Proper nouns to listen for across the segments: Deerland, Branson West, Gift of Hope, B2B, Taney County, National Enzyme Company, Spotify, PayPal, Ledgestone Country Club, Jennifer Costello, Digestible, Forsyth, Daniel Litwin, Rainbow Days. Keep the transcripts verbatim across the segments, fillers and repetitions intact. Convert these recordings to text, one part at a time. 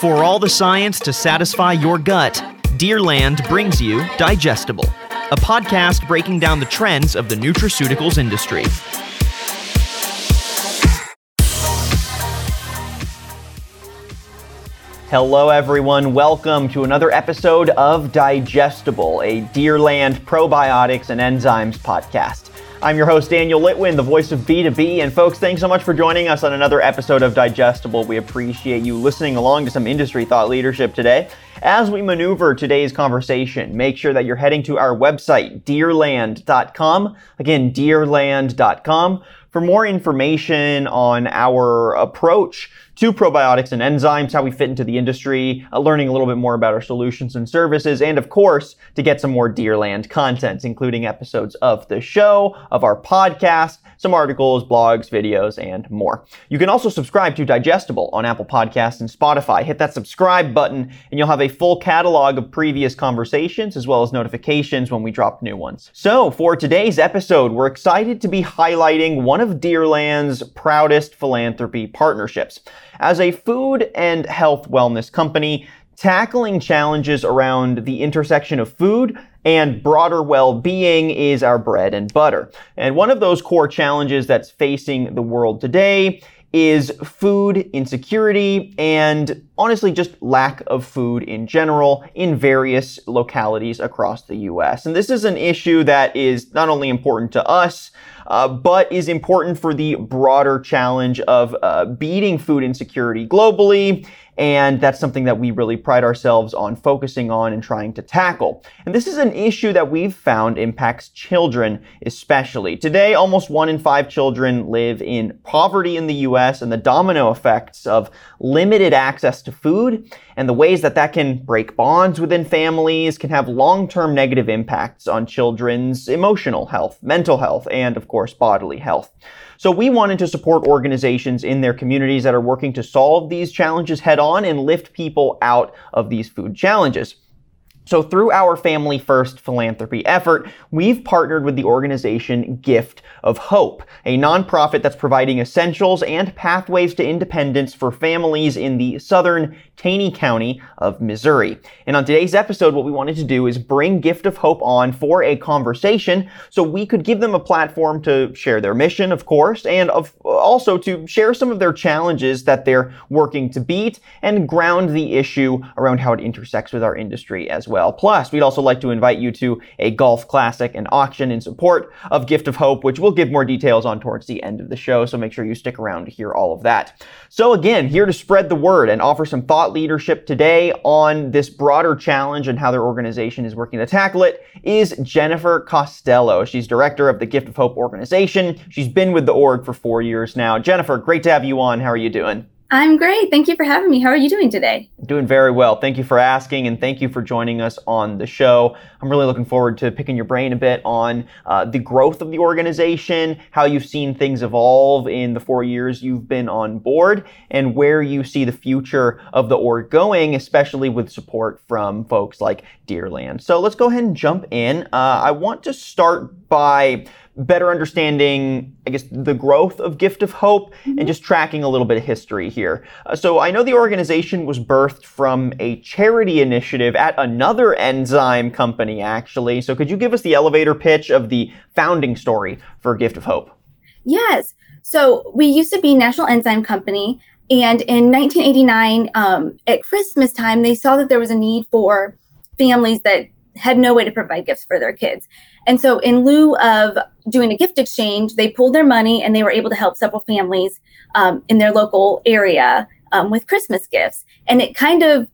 For all the science to satisfy your gut, Deerland brings you Digestible, a podcast breaking down the trends of the nutraceuticals industry. Hello everyone, welcome to another episode of Digestible, a Deerland probiotics and enzymes podcast. I'm your host, Daniel Litwin, the voice of B two B, and folks, thanks so much for joining us on another episode of Digestible. We appreciate you listening along to some industry thought leadership today. As we maneuver today's conversation, make sure that you're heading to our website, deerland dot com. Again, deerland dot com. For more information on our approach to probiotics and enzymes, how we fit into the industry, uh, learning a little bit more about our solutions and services, and of course, to get some more Deerland content, including episodes of the show, of our podcast, some articles, blogs, videos, and more. You can also subscribe to Digestible on Apple Podcasts and Spotify. Hit that subscribe button, and you'll have a full catalog of previous conversations, as well as notifications when we drop new ones. So, for today's episode, we're excited to be highlighting one of of Deerland's proudest philanthropy partnerships. As a food and health wellness company, tackling challenges around the intersection of food and broader well-being is our bread and butter. And one of those core challenges that's facing the world today is food insecurity and honestly just lack of food in general in various localities across the U S. And this is an issue that is not only important to us, uh, but is important for the broader challenge of uh, beating food insecurity globally. And that's something that we really pride ourselves on focusing on and trying to tackle. And this is an issue that we've found impacts children especially. Today, almost one in five children live in poverty in the U S, and the domino effects of limited access to food and the ways that that can break bonds within families can have long-term negative impacts on children's emotional health, mental health, and of course, bodily health. So we wanted to support organizations in their communities that are working to solve these challenges head on and lift people out of these food challenges. So through our Family First philanthropy effort, we've partnered with the organization Gift of Hope, a nonprofit that's providing essentials and pathways to independence for families in the southern Taney County of Missouri. And on today's episode, what we wanted to do is bring Gift of Hope on for a conversation so we could give them a platform to share their mission, of course, and of also to share some of their challenges that they're working to beat and ground the issue around how it intersects with our industry as well. Well, plus, we'd also like to invite you to a golf classic and auction in support of Gift of Hope, which we'll give more details on towards the end of the show, so make sure you stick around to hear all of that. So again, here to spread the word and offer some thought leadership today on this broader challenge and how their organization is working to tackle it is Jennifer Costello. She's director of the Gift of Hope organization. She's been with the org for four years now. Jennifer, great to have you on. How are you doing? I'm great. Thank you for having me. How are you doing today? Doing very well. Thank you for asking, and thank you for joining us on the show. I'm really looking forward to picking your brain a bit on uh, the growth of the organization, how you've seen things evolve in the four years you've been on board, and where you see the future of the org going, especially with support from folks like Deerland. So let's go ahead and jump in. Uh, I want to start by better understanding, I guess, the growth of Gift of Hope and just tracking a little bit of history here. Uh, so I know the organization was birthed from a charity initiative at another enzyme company, actually. So could you give us the elevator pitch of the founding story for Gift of Hope? Yes. So we used to be National Enzyme Company. And in nineteen eighty-nine, um, at Christmas time, they saw that there was a need for families that had no way to provide gifts for their kids. And so in lieu of doing a gift exchange, they pooled their money and they were able to help several families um, in their local area um, with Christmas gifts. And it kind of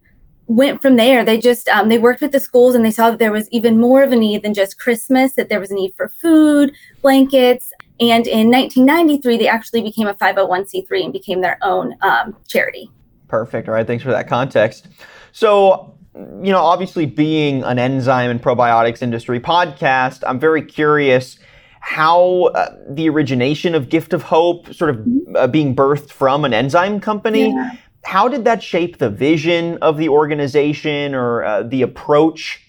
went from there. They just, um, they worked with the schools and they saw that there was even more of a need than just Christmas, that there was a need for food, blankets. And in nineteen ninety-three, they actually became a five oh one c three and became their own um, charity. Perfect. All right. Thanks for that context. So, you know, obviously being an enzyme and probiotics industry podcast, I'm very curious how uh, the origination of Gift of Hope, sort of uh, being birthed from an enzyme company, yeah. How did that shape the vision of the organization or uh, the approach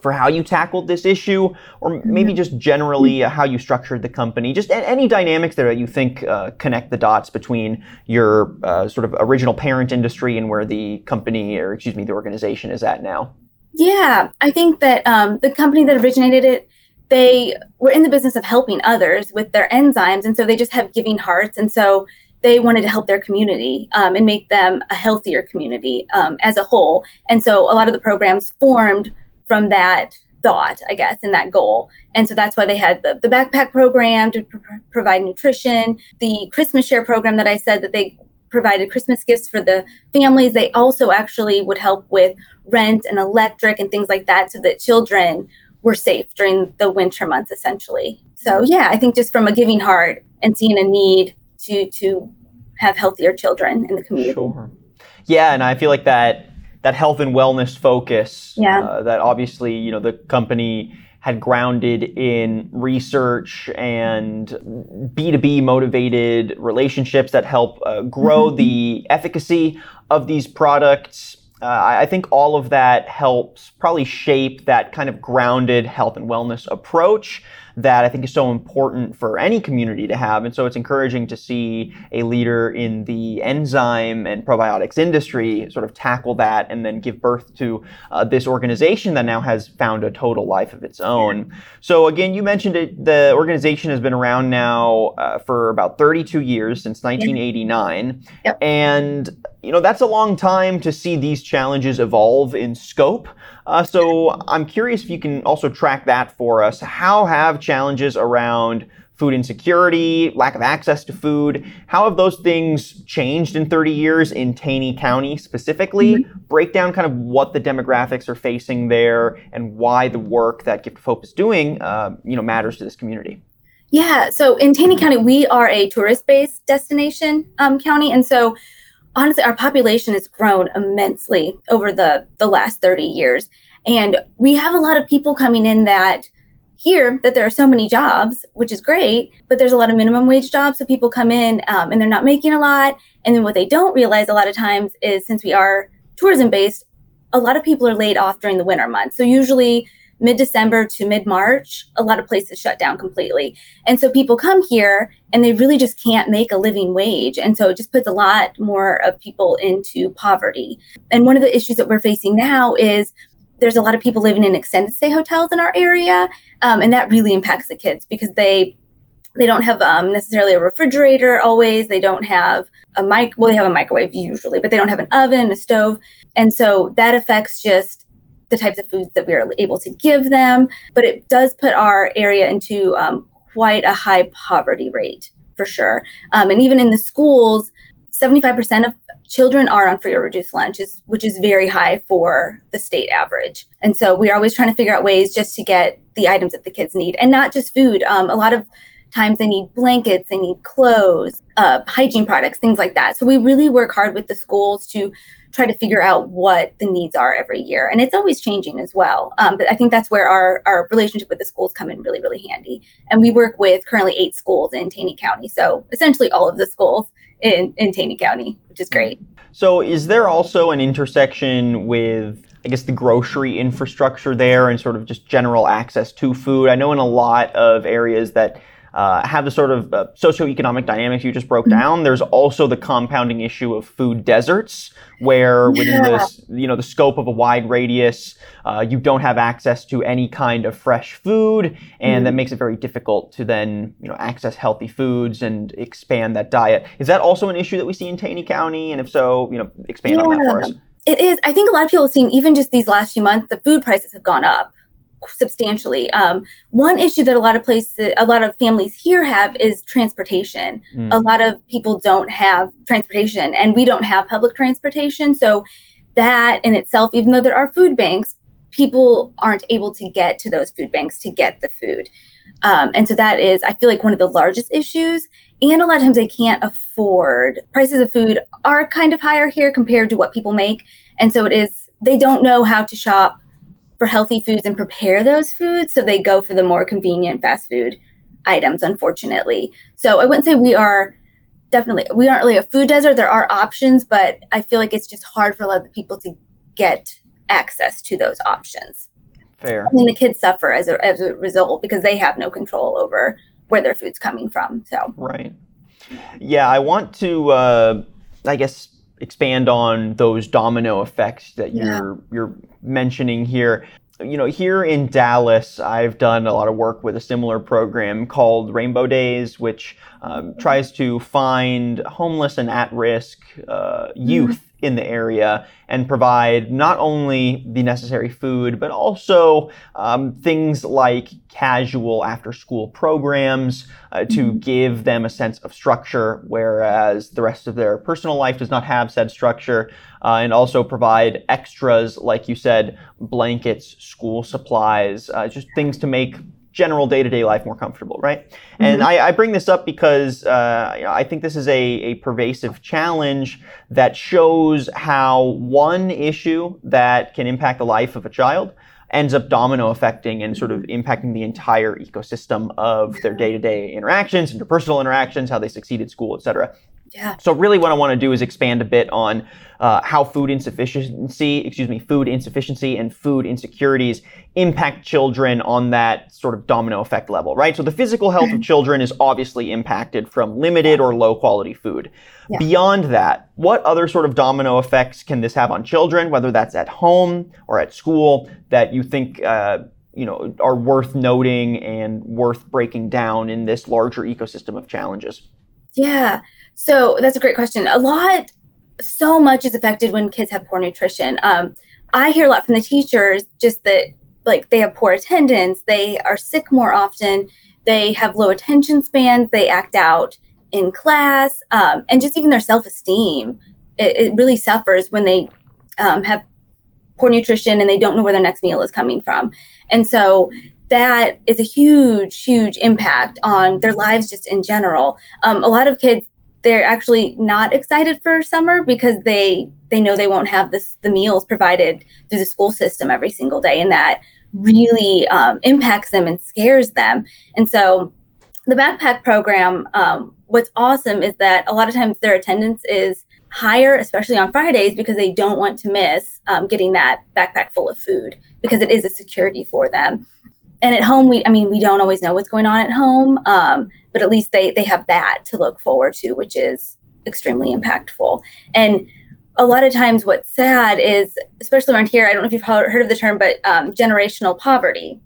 for how you tackled this issue, or maybe just generally uh, how you structured the company, just a- any dynamics there that you think uh, connect the dots between your uh, sort of original parent industry and where the company, or excuse me, the organization is at now. Yeah, I think that um, the company that originated it, they were in the business of helping others with their enzymes. And so they just have giving hearts. And so they wanted to help their community um, and make them a healthier community um, as a whole. And so a lot of the programs formed from that thought, I guess, and that goal. And so that's why they had the, the backpack program to pr- provide nutrition, the Christmas share program that I said that they provided Christmas gifts for the families. They also actually would help with rent and electric and things like that so that children were safe during the winter months, essentially. So yeah, I think just from a giving heart and seeing a need to to have healthier children in the community. Sure. Yeah, and I feel like that that health and wellness focus, yeah. uh, that obviously, you know, the company had grounded in research and B to B motivated relationships that help uh, grow mm-hmm. the efficacy of these products. Uh, I think all of that helps probably shape that kind of grounded health and wellness approach that I think is so important for any community to have. And so it's encouraging to see a leader in the enzyme and probiotics industry sort of tackle that and then give birth to uh, this organization that now has found a total life of its own. So again, you mentioned it, the organization has been around now uh, for about thirty-two years, since nineteen eighty-nine. Yep. And you know, that's a long time to see these challenges evolve in scope. Uh, so I'm curious if you can also track that for us. How have challenges around food insecurity, lack of access to food, how have those things changed in thirty years in Taney County specifically? Mm-hmm. Break down kind of what the demographics are facing there and why the work that Gift of Hope is doing, uh, you know, matters to this community. Yeah, so in Taney County, we are a tourist-based destination um, county, and so honestly, our population has grown immensely over the, the last thirty years. And we have a lot of people coming in that hear that there are so many jobs, which is great, but there's a lot of minimum wage jobs. So people come in um, and they're not making a lot. And then what they don't realize a lot of times is, since we are tourism based, a lot of people are laid off during the winter months. So usually mid-December to mid-March, a lot of places shut down completely. And so people come here and they really just can't make a living wage. And so it just puts a lot more of people into poverty. And one of the issues that we're facing now is there's a lot of people living in extended stay hotels in our area. Um, and that really impacts the kids because they they don't have um, necessarily a refrigerator always. They don't have a mic. Well, they have a microwave usually, but they don't have an oven, a stove. And so that affects just the types of foods that we are able to give them, but it does put our area into um, quite a high poverty rate for sure. Um, and even in the schools, seventy-five percent of children are on free or reduced lunch, is, which is very high for the state average. And so we're always trying to figure out ways just to get the items that the kids need, and not just food. Um, a lot of times they need blankets, they need clothes, uh, hygiene products, things like that. So we really work hard with the schools to try to figure out what the needs are every year. And it's always changing as well. Um, but I think that's where our, our relationship with the schools come in really, really handy. And we work with currently eight schools in Taney County. So essentially all of the schools in, in Taney County, which is great. So is there also an intersection with, I guess, the grocery infrastructure there and sort of just general access to food? I know in a lot of areas that Uh, have the sort of uh, socioeconomic dynamics you just broke down. There's also the compounding issue of food deserts, where within yeah. this, you know, the scope of a wide radius, uh, you don't have access to any kind of fresh food, and mm. that makes it very difficult to then, you know, access healthy foods and expand that diet. Is that also an issue that we see in Taney County? And if so, you know, expand yeah. on that for us. It is. I think a lot of people have seen, even just these last few months, the food prices have gone up substantially. Um, one issue that a lot of places, a lot of families here have is transportation. Mm. A lot of people don't have transportation, and we don't have public transportation. So that in itself, even though there are food banks, people aren't able to get to those food banks to get the food. Um, and so that is, I feel like, one of the largest issues. And a lot of times they can't afford. Prices of food are kind of higher here compared to what people make. And so it is, they don't know how to shop for healthy foods and prepare those foods. So they go for the more convenient fast food items, unfortunately. So I wouldn't say we are definitely, we aren't really a food desert. There are options, but I feel like it's just hard for a lot of people to get access to those options. Fair. And the kids suffer as a, as a result because they have no control over where their food's coming from. So right. Yeah, I want to, uh, I guess, expand on those domino effects that yeah. you're you're mentioning here. You know, here in Dallas, I've done a lot of work with a similar program called Rainbow Days, which um, tries to find homeless and at-risk uh, youth mm-hmm. in the area and provide not only the necessary food, but also um, things like casual after-school programs uh, to mm-hmm. give them a sense of structure, whereas the rest of their personal life does not have said structure. Uh, and also provide extras, like you said, blankets, school supplies, uh, just things to make general day-to-day life more comfortable, right? Mm-hmm. And I, I bring this up because uh, I think this is a, a pervasive challenge that shows how one issue that can impact the life of a child ends up domino affecting and sort of impacting the entire ecosystem of their day-to-day interactions, interpersonal interactions, how they succeed at school, et cetera. Yeah. So really what I want to do is expand a bit on uh, how food insufficiency, excuse me, food insufficiency and food insecurities impact children on that sort of domino effect level, right? So the physical health of children is obviously impacted from limited or low quality food. Yeah. Beyond that, what other sort of domino effects can this have on children, whether that's at home or at school, that you think uh, you know, are worth noting and worth breaking down in this larger ecosystem of challenges? Yeah. So that's a great question. A lot, so much is affected when kids have poor nutrition. Um, I hear a lot from the teachers just that, like, they have poor attendance, they are sick more often, they have low attention spans, they act out in class, um, and just even their self-esteem. It, it really suffers when they um, have poor nutrition and they don't know where their next meal is coming from. And so that is a huge, huge impact on their lives just in general. Um, a lot of kids, they're actually not excited for summer because they they know they won't have this, the meals provided through the school system every single day. And that really um, impacts them and scares them. And so the backpack program, um, what's awesome is that a lot of times their attendance is higher, especially on Fridays, because they don't want to miss um, getting that backpack full of food because it is a security for them. And at home, we, I mean, we don't always know what's going on at home, um, but at least they they have that to look forward to, which is extremely impactful. And a lot of times what's sad is, especially around here, I don't know if you've heard of the term, but um, generational poverty.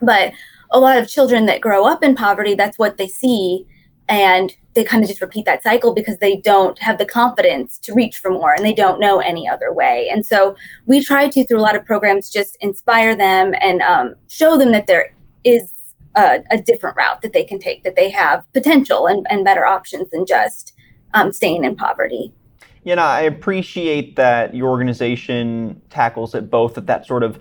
But a lot of children that grow up in poverty, that's what they see. And they kind of just repeat that cycle because they don't have the confidence to reach for more and they don't know any other way. And so we try to, through a lot of programs, just inspire them and um, show them that there is a, a different route that they can take, that they have potential and, and better options than just um, staying in poverty. You know, I appreciate that your organization tackles it both at that sort of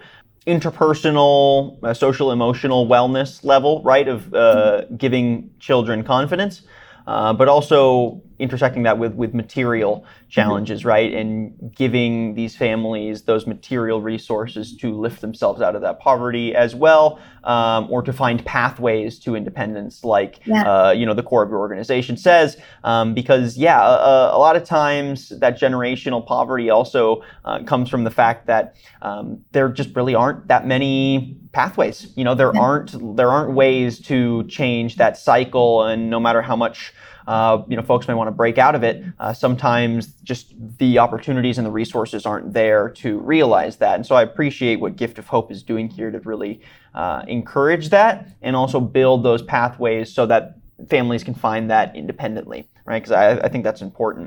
interpersonal, uh, social, emotional wellness level, right, of uh, giving children confidence, uh, but also intersecting that with, with material challenges, mm-hmm. right, and giving these families those material resources to lift themselves out of that poverty as well, um, or to find pathways to independence, like, yeah. uh, you know, the core of your organization says, um, because, yeah, a, a lot of times that generational poverty also uh, comes from the fact that um, there just really aren't that many pathways. You know, there yeah. aren't there aren't ways to change that cycle, and no matter how much Uh, you know, folks may want to break out of it. Uh, sometimes just the opportunities and the resources aren't there to realize that. And so I appreciate what Gift of Hope is doing here to really uh, encourage that and also build those pathways so that families can find that independently, right? Because I, I think that's important.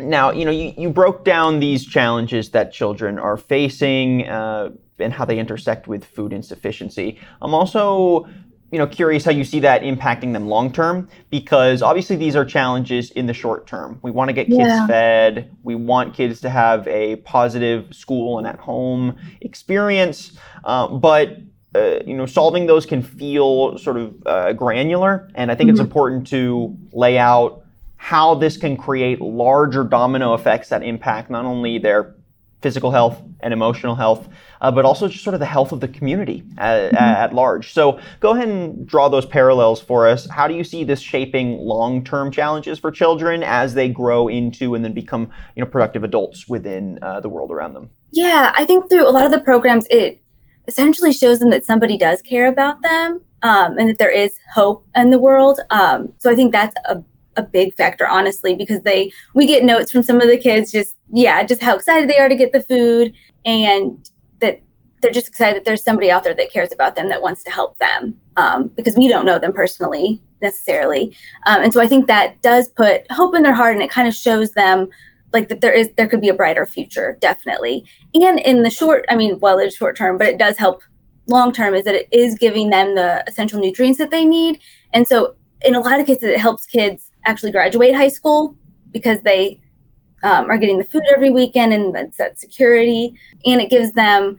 Now, you know, you, you broke down these challenges that children are facing uh, and how they intersect with food insufficiency. I'm also you know, curious how you see that impacting them long-term, because obviously these are challenges in the short term. We want to get kids yeah. fed. We want kids to have a positive school and at-home experience. Uh, but, uh, you know, solving those can feel sort of uh, granular. And I think mm-hmm. it's important to lay out how this can create larger domino effects that impact not only their physical health and emotional health, uh, but also just sort of the health of the community at, mm-hmm. at large. So go ahead and draw those parallels for us. How do you see this shaping long-term challenges for children as they grow into and then become, you know, productive adults within uh, the world around them? Yeah, I think through a lot of the programs, it essentially shows them that somebody does care about them, um, and that there is hope in the world. Um, so I think that's a, a big factor, honestly, because they we get notes from some of the kids just, yeah, just how excited they are to get the food, and that they're just excited that there's somebody out there that cares about them, that wants to help them, um, because we don't know them personally necessarily. Um, and so I think that does put hope in their heart, and it kind of shows them like that there is, there could be a brighter future, definitely. And in the short, I mean, well, it's short term, but it does help long term, is that it is giving them the essential nutrients that they need. And so in a lot of cases, it helps kids actually graduate high school, because they um, are getting the food every weekend, and that's that security. And it gives them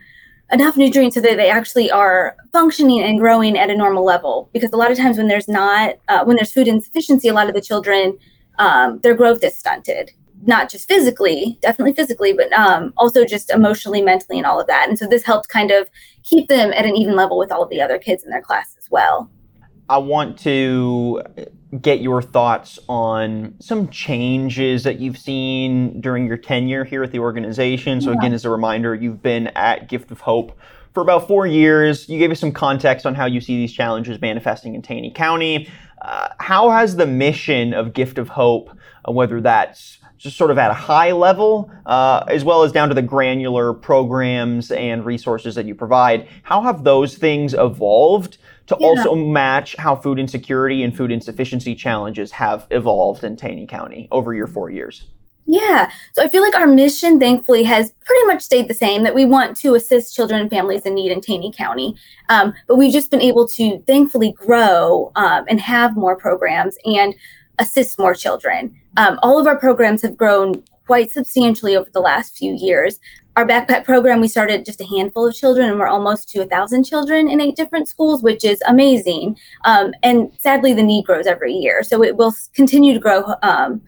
enough nutrients so that they actually are functioning and growing at a normal level. Because a lot of times when there's not, uh, when there's food insufficiency, a lot of the children, um, their growth is stunted. Not just physically, definitely physically, but um, also just emotionally, mentally, and all of that. And so this helps kind of keep them at an even level with all of the other kids in their class as well. I want to get your thoughts on some changes that you've seen during your tenure here at the organization. So yeah. Again, as a reminder, you've been at Gift of Hope for about four years. You gave us some context on how you see these challenges manifesting in Taney County. Uh, how has the mission of Gift of Hope, uh, whether that's just sort of at a high level, uh, as well as down to the granular programs and resources that you provide, how have those things evolved to yeah. also match how food insecurity and food insufficiency challenges have evolved in Taney County over your four years? Yeah, so I feel like our mission, thankfully, has pretty much stayed the same, that we want to assist children and families in need in Taney County. Um, but we've just been able to, thankfully, grow um, and have more programs and assist more children. Um, all of our programs have grown quite substantially over the last few years. Our backpack program, we started just a handful of children, and we're almost to one thousand children in eight different schools, which is amazing. Um, and sadly, the need grows every year. So it will continue to grow, um,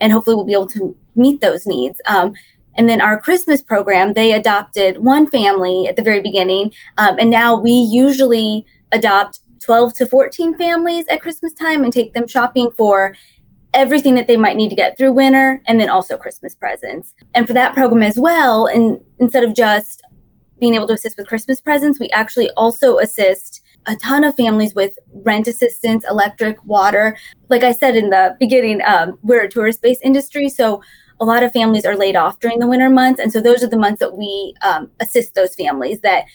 and hopefully we'll be able to meet those needs. Um, and then our Christmas program, they adopted one family at the very beginning, um, and now we usually adopt twelve to fourteen families at Christmas time and take them shopping for everything that they might need to get through winter, and then also Christmas presents. And for that program as well, and instead of just being able to assist with Christmas presents, we actually also assist a ton of families with rent assistance, electric, water. Like I said in the beginning, um, we're a tourist-based industry, so a lot of families are laid off during the winter months. And so those are the months that we um, assist those families, that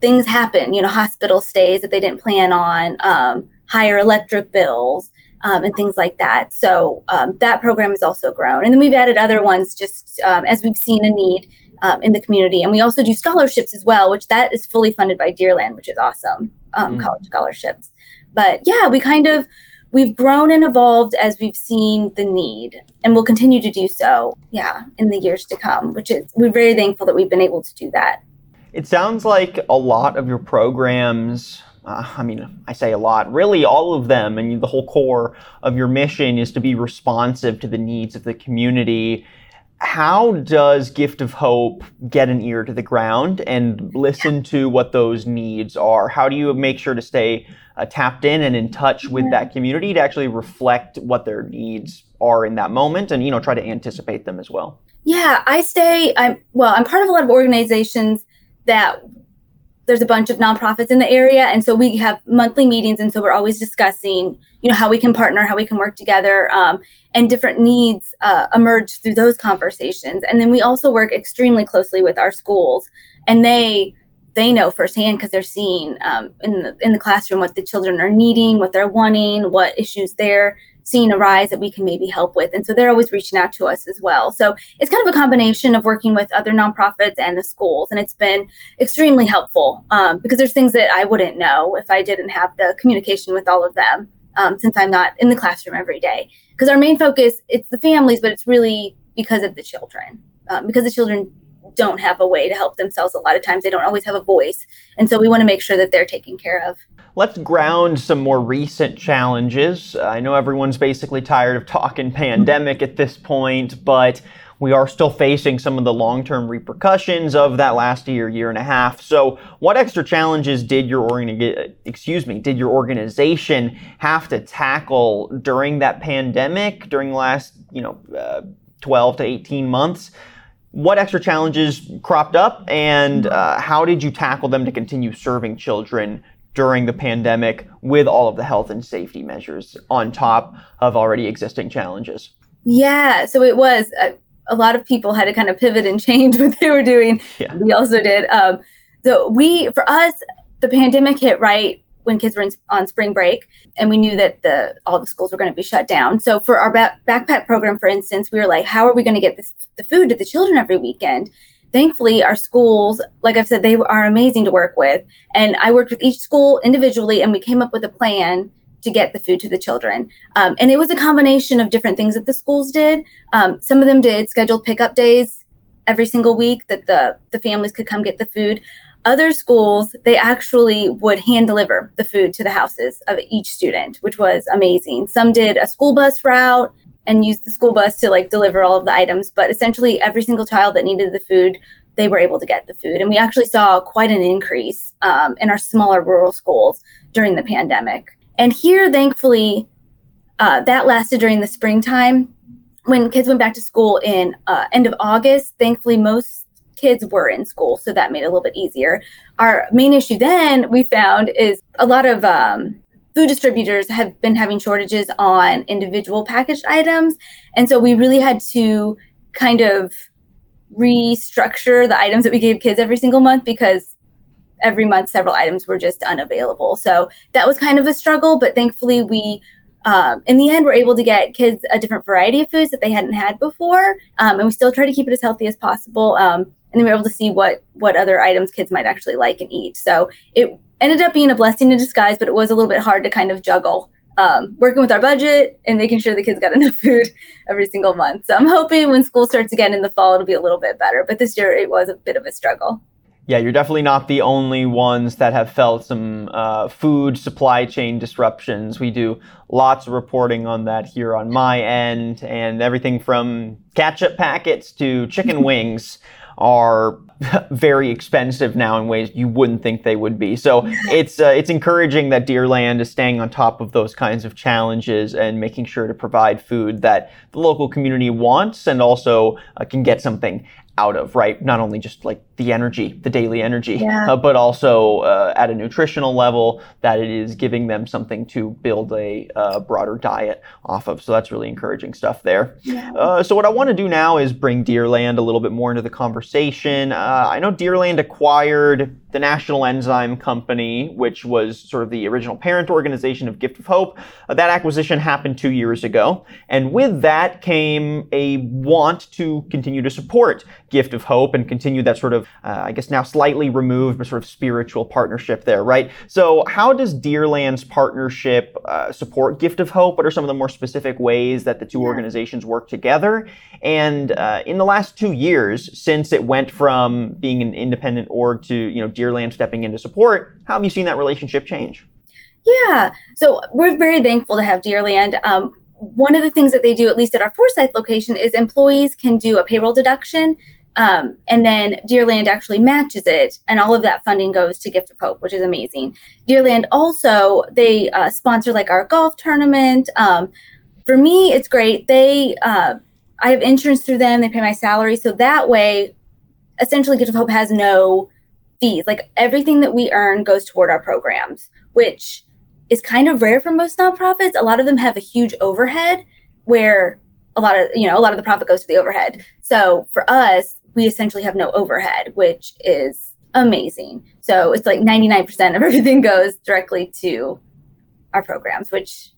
things happen, you know, hospital stays that they didn't plan on, um, higher electric bills, Um, and things like that. So um, that program has also grown. And then we've added other ones just um, as we've seen a need um, in the community. And we also do scholarships as well, which that is fully funded by Deerland, which is awesome, um, mm-hmm. college scholarships. But yeah, we kind of, we've grown and evolved as we've seen the need, and we'll continue to do so, yeah, in the years to come, which is, we're very thankful that we've been able to do that. It sounds like a lot of your programs, Uh, I mean, I say a lot, really all of them, and the whole core of your mission is to be responsive to the needs of the community. How does Gift of Hope get an ear to the ground and listen to what those needs are? How do you make sure to stay uh, tapped in and in touch with that community to actually reflect what their needs are in that moment and, you know, try to anticipate them as well? Yeah, I stay, I'm, well, I'm part of a lot of organizations that there's a bunch of nonprofits in the area. And so we have monthly meetings. And so we're always discussing, you know, how we can partner, how we can work together, um, and different needs uh, emerge through those conversations. And then we also work extremely closely with our schools, and they, they know firsthand because they're seeing um, in the, in the classroom what the children are needing, what they're wanting, what issues they're seeing arise that we can maybe help with. And so they're always reaching out to us as well. So it's kind of a combination of working with other nonprofits and the schools. And it's been extremely helpful um, because there's things that I wouldn't know if I didn't have the communication with all of them, um, since I'm not in the classroom every day. Because our main focus, it's the families, but it's really because of the children, um, because the children don't have a way to help themselves. A lot of times they don't always have a voice. And so we want to make sure that they're taken care of. Let's ground some more recent challenges. Uh, I know everyone's basically tired of talking pandemic at this point, but we are still facing some of the long-term repercussions of that last year, year and a half. So what extra challenges did your organ- excuse me, did your organization have to tackle during that pandemic, during the last, you know, uh, twelve to eighteen months? what extra challenges cropped up, and uh, how did you tackle them to continue serving children during the pandemic with all of the health and safety measures on top of already existing challenges? Yeah, so it was, a, a lot of people had to kind of pivot and change what they were doing. Yeah. We also did. Um, so we, for us, the pandemic hit right when kids were in, on spring break, and we knew that the all the schools were going to be shut down. So for our back, backpack program, for instance, we were like, how are we going to get this, the food to the children every weekend? Thankfully, our schools, like I've said, they are amazing to work with. And I worked with each school individually, and we came up with a plan to get the food to the children. Um, and it was a combination of different things that the schools did. Um, some of them did scheduled pickup days every single week that the, the families could come get the food. Other schools, they actually would hand deliver the food to the houses of each student, which was amazing. Some did a school bus route and used the school bus to like deliver all of the items. But essentially every single child that needed the food, they were able to get the food. And we actually saw quite an increase um, in our smaller rural schools during the pandemic. And here, thankfully, uh, that lasted during the springtime. When kids went back to school in uh, end of August, thankfully most kids were in school, so that made it a little bit easier. Our main issue then we found is a lot of um, food distributors have been having shortages on individual packaged items. And so we really had to kind of restructure the items that we gave kids every single month, because every month several items were just unavailable. So that was kind of a struggle, but thankfully we Um, in the end, we're able to get kids a different variety of foods that they hadn't had before. Um, and we still try to keep it as healthy as possible. Um, and then we're able to see what what other items kids might actually like and eat. So it ended up being a blessing in disguise, but it was a little bit hard to kind of juggle um, working with our budget and making sure the kids got enough food every single month. So I'm hoping when school starts again in the fall, it'll be a little bit better. But this year, it was a bit of a struggle. Yeah, you're definitely not the only ones that have felt some uh, food supply chain disruptions. We do lots of reporting on that here on my end, and everything from ketchup packets to chicken wings are very expensive now in ways you wouldn't think they would be. So it's uh, it's encouraging that Deerland is staying on top of those kinds of challenges and making sure to provide food that the local community wants and also uh, can get something out of, right? Not only just like the energy, the daily energy, yeah. uh, but also uh, at a nutritional level that it is giving them something to build a uh, broader diet off of. So that's really encouraging stuff there. Yeah. Uh, so what I want to do now is bring Deerland a little bit more into the conversation. Uh, I know Deerland acquired the National Enzyme Company, which was sort of the original parent organization of Gift of Hope. Uh, that acquisition happened two years ago. And with that came a want to continue to support Gift of Hope and continue that sort of, uh, I guess now slightly removed, but sort of spiritual partnership there, right? So how does Deerland's partnership uh, support Gift of Hope? What are some of the more specific ways that the two yeah. organizations work together? And uh, in the last two years, since it went from being an independent org to, you know, Deerland stepping in to support, how have you seen that relationship change? Yeah, so we're very thankful to have Deerland. Um, one of the things that they do, at least at our Forsyth location, is employees can do a payroll deduction. Um, and then Deerland actually matches it, and all of that funding goes to Gift of Hope, which is amazing. Deerland also, they uh, sponsor like our golf tournament. Um, for me, it's great. They, uh, I have insurance through them. They pay my salary. So that way, essentially, Gift of Hope has no fees. Like everything that we earn goes toward our programs, which is kind of rare for most nonprofits. A lot of them have a huge overhead where a lot of, you know, a lot of the profit goes to the overhead. So for us, we essentially have no overhead, which is amazing. So it's like ninety-nine percent of everything goes directly to our programs, which,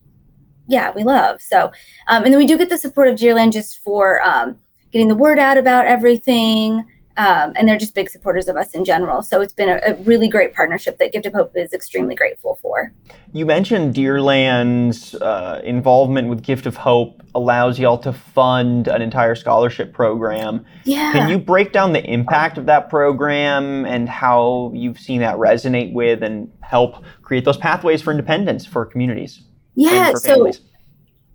yeah, we love. So, um, and then we do get the support of Deerland just for um, getting the word out about everything. Um, and they're just big supporters of us in general. So it's been a, a really great partnership that Gift of Hope is extremely grateful for. You mentioned Deerland's uh, involvement with Gift of Hope allows y'all to fund an entire scholarship program. Yeah. Can you break down the impact of that program and how you've seen that resonate with and help create those pathways for independence for communities? Yeah. For so, families?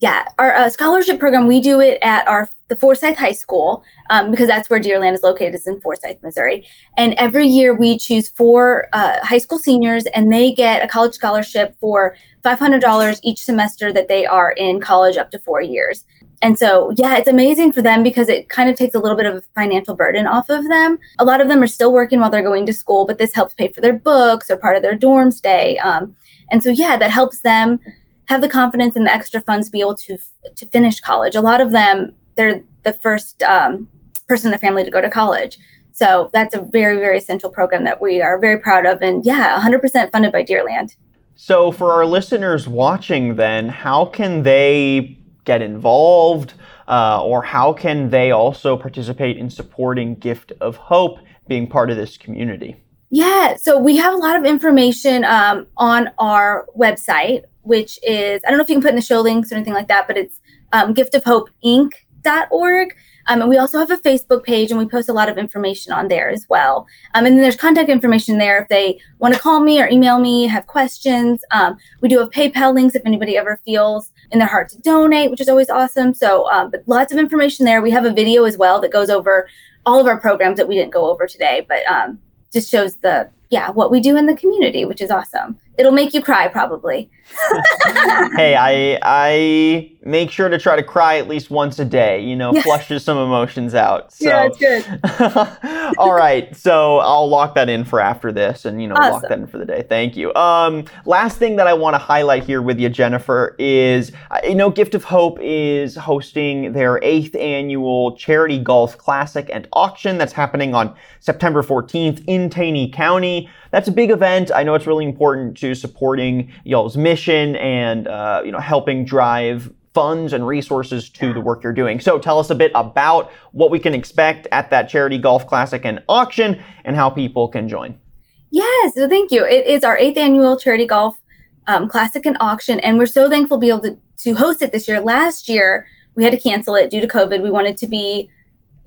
yeah, our uh, scholarship program, we do it at our the Forsyth High School, um, because that's where Deerland is located, is in Forsyth, Missouri. And every year we choose four uh, high school seniors, and they get a college scholarship for five hundred dollars each semester that they are in college up to four years. And so, yeah, it's amazing for them because it kind of takes a little bit of a financial burden off of them. A lot of them are still working while they're going to school, but this helps pay for their books or part of their dorm stay. Um, and so, yeah, that helps them have the confidence and the extra funds to be able to to finish college. A lot of them, they're the first um, person in the family to go to college. So that's a very, very essential program that we are very proud of. And yeah, one hundred percent funded by Deerland. So for our listeners watching then, how can they get involved uh, or how can they also participate in supporting Gift of Hope being part of this community? Yeah, so we have a lot of information um, on our website, which is, I don't know if you can put in the show links or anything like that, but it's um, gift of hope inc dot org. Um, and we also have a Facebook page, and we post a lot of information on there as well. Um, and then there's contact information there if they want to call me or email me, have questions. Um, we do have PayPal links if anybody ever feels in their heart to donate, which is always awesome. So um, but lots of information there. We have a video as well that goes over all of our programs that we didn't go over today, but um, just shows the, yeah, what we do in the community, which is awesome. It'll make you cry, probably. Hey, I I make sure to try to cry at least once a day, you know, flushes some emotions out. So. Yeah, it's good. All right, so I'll lock that in for after this and, you know, awesome. Lock that in for the day. Thank you. Um, last thing that I want to highlight here with you, Jennifer, is, you know, Gift of Hope is hosting their eighth annual Charity Golf Classic and Auction that's happening on September fourteenth in Taney County. That's a big event. I know it's really important to supporting y'all's mission and uh, you know, helping drive funds and resources to the work you're doing. So tell us a bit about what we can expect at that Charity Golf Classic and Auction and how people can join. Yes, yeah, so thank you. It is our eighth annual Charity Golf um, Classic and Auction, and we're so thankful to be able to, to host it this year. Last year, we had to cancel it due to COVID. We wanted to be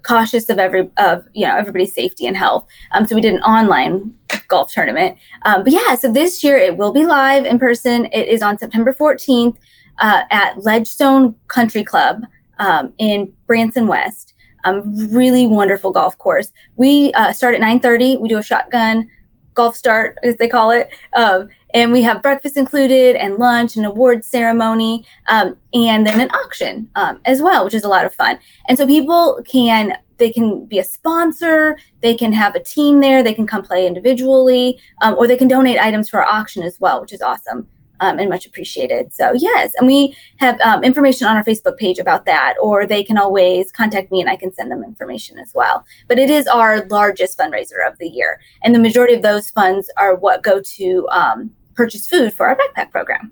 cautious of every of you know everybody's safety and health. Um, so we did an online golf tournament. Um, but yeah, so this year it will be live in person. It is on September fourteenth uh, at Ledgestone Country Club um, in Branson West. Um, really wonderful golf course. We uh, start at nine thirty. We do a shotgun golf start, as they call it. Um, and we have breakfast included and lunch and awards ceremony um, and then an auction um, as well, which is a lot of fun. And so people can, they can be a sponsor, they can have a team there, they can come play individually, um, or they can donate items for our auction as well, which is awesome um, and much appreciated. So yes, and we have um, information on our Facebook page about that, or they can always contact me and I can send them information as well. But it is our largest fundraiser of the year. And the majority of those funds are what go to um, purchase food for our backpack program.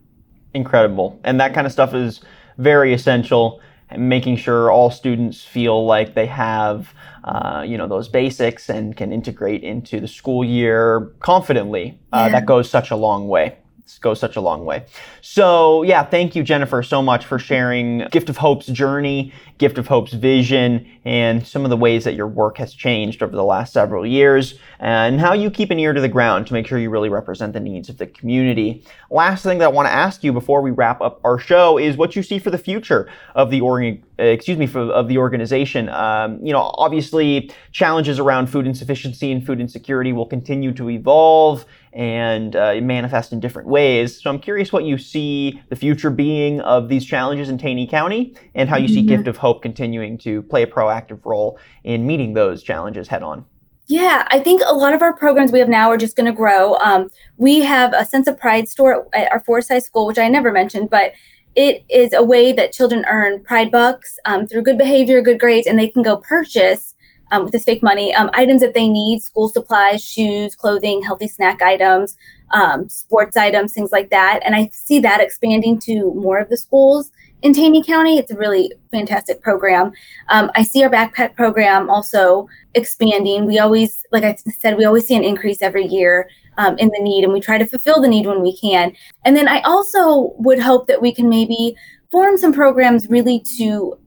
Incredible. And that kind of stuff is very essential, and making sure all students feel like they have, uh, you know, those basics and can integrate into the school year confidently. Uh, yeah. That goes such a long way. It goes such a long way. So yeah, thank you, Jennifer, so much for sharing Gift of Hope's journey, Gift of Hope's vision, and some of the ways that your work has changed over the last several years, and how you keep an ear to the ground to make sure you really represent the needs of the community. Last thing that I want to ask you before we wrap up our show is what you see for the future of the org- excuse me, for, of the organization. Um, you know, obviously, challenges around food insufficiency and food insecurity will continue to evolve and uh, manifest in different ways. So I'm curious what you see the future being of these challenges in Taney County and how you see yeah. Gift of Hope continuing to play a proactive role in meeting those challenges head on. Yeah, I think a lot of our programs we have now are just going to grow. Um, we have a Sense of Pride store at our Forsyth school, which I never mentioned, but it is a way that children earn Pride Bucks um, through good behavior, good grades, and they can go purchase Um, with this fake money, um, items that they need, school supplies, shoes, clothing, healthy snack items, um, sports items, things like that. And I see that expanding to more of the schools in Taney County. It's a really fantastic program. Um, I see our backpack program also expanding. We always, like I said, we always see an increase every year um, in the need, and we try to fulfill the need when we can. And then I also would hope that we can maybe form some programs really to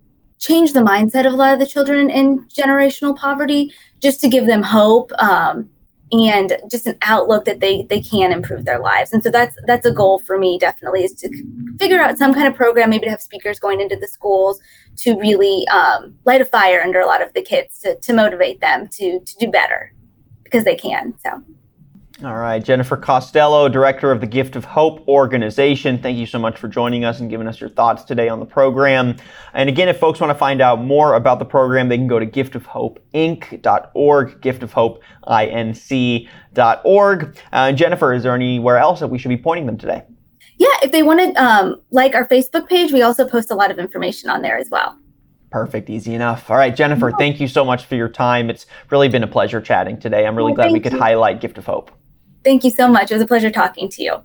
change the mindset of a lot of the children in generational poverty, just to give them hope um, and just an outlook that they they can improve their lives. And so that's that's a goal for me, definitely, is to figure out some kind of program, maybe to have speakers going into the schools to really um, light a fire under a lot of the kids to, to motivate them to to do better because they can. So All right, Jennifer Costello, Director of the Gift of Hope organization, thank you so much for joining us and giving us your thoughts today on the program. And again, if folks want to find out more about the program, they can go to gift of hope inc dot org, gift of hope inc dot org. Uh, Jennifer, is there anywhere else that we should be pointing them today? Yeah, if they want to um, like our Facebook page, we also post a lot of information on there as well. Perfect. Easy enough. All right, Jennifer, thank you so much for your time. It's really been a pleasure chatting today. I'm really well, glad we could you. highlight Gift of Hope. Thank you so much. It was a pleasure talking to you.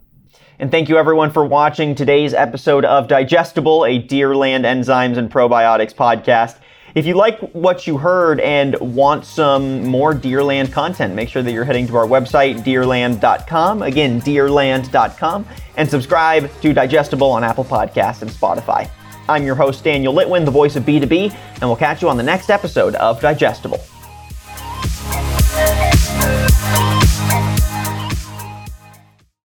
And thank you, everyone, for watching today's episode of Digestible, a Deerland Enzymes and Probiotics podcast. If you like what you heard and want some more Deerland content, make sure that you're heading to our website, deerland dot com. Again, deerland dot com. And subscribe to Digestible on Apple Podcasts and Spotify. I'm your host, Daniel Litwin, the voice of B two B, and we'll catch you on the next episode of Digestible.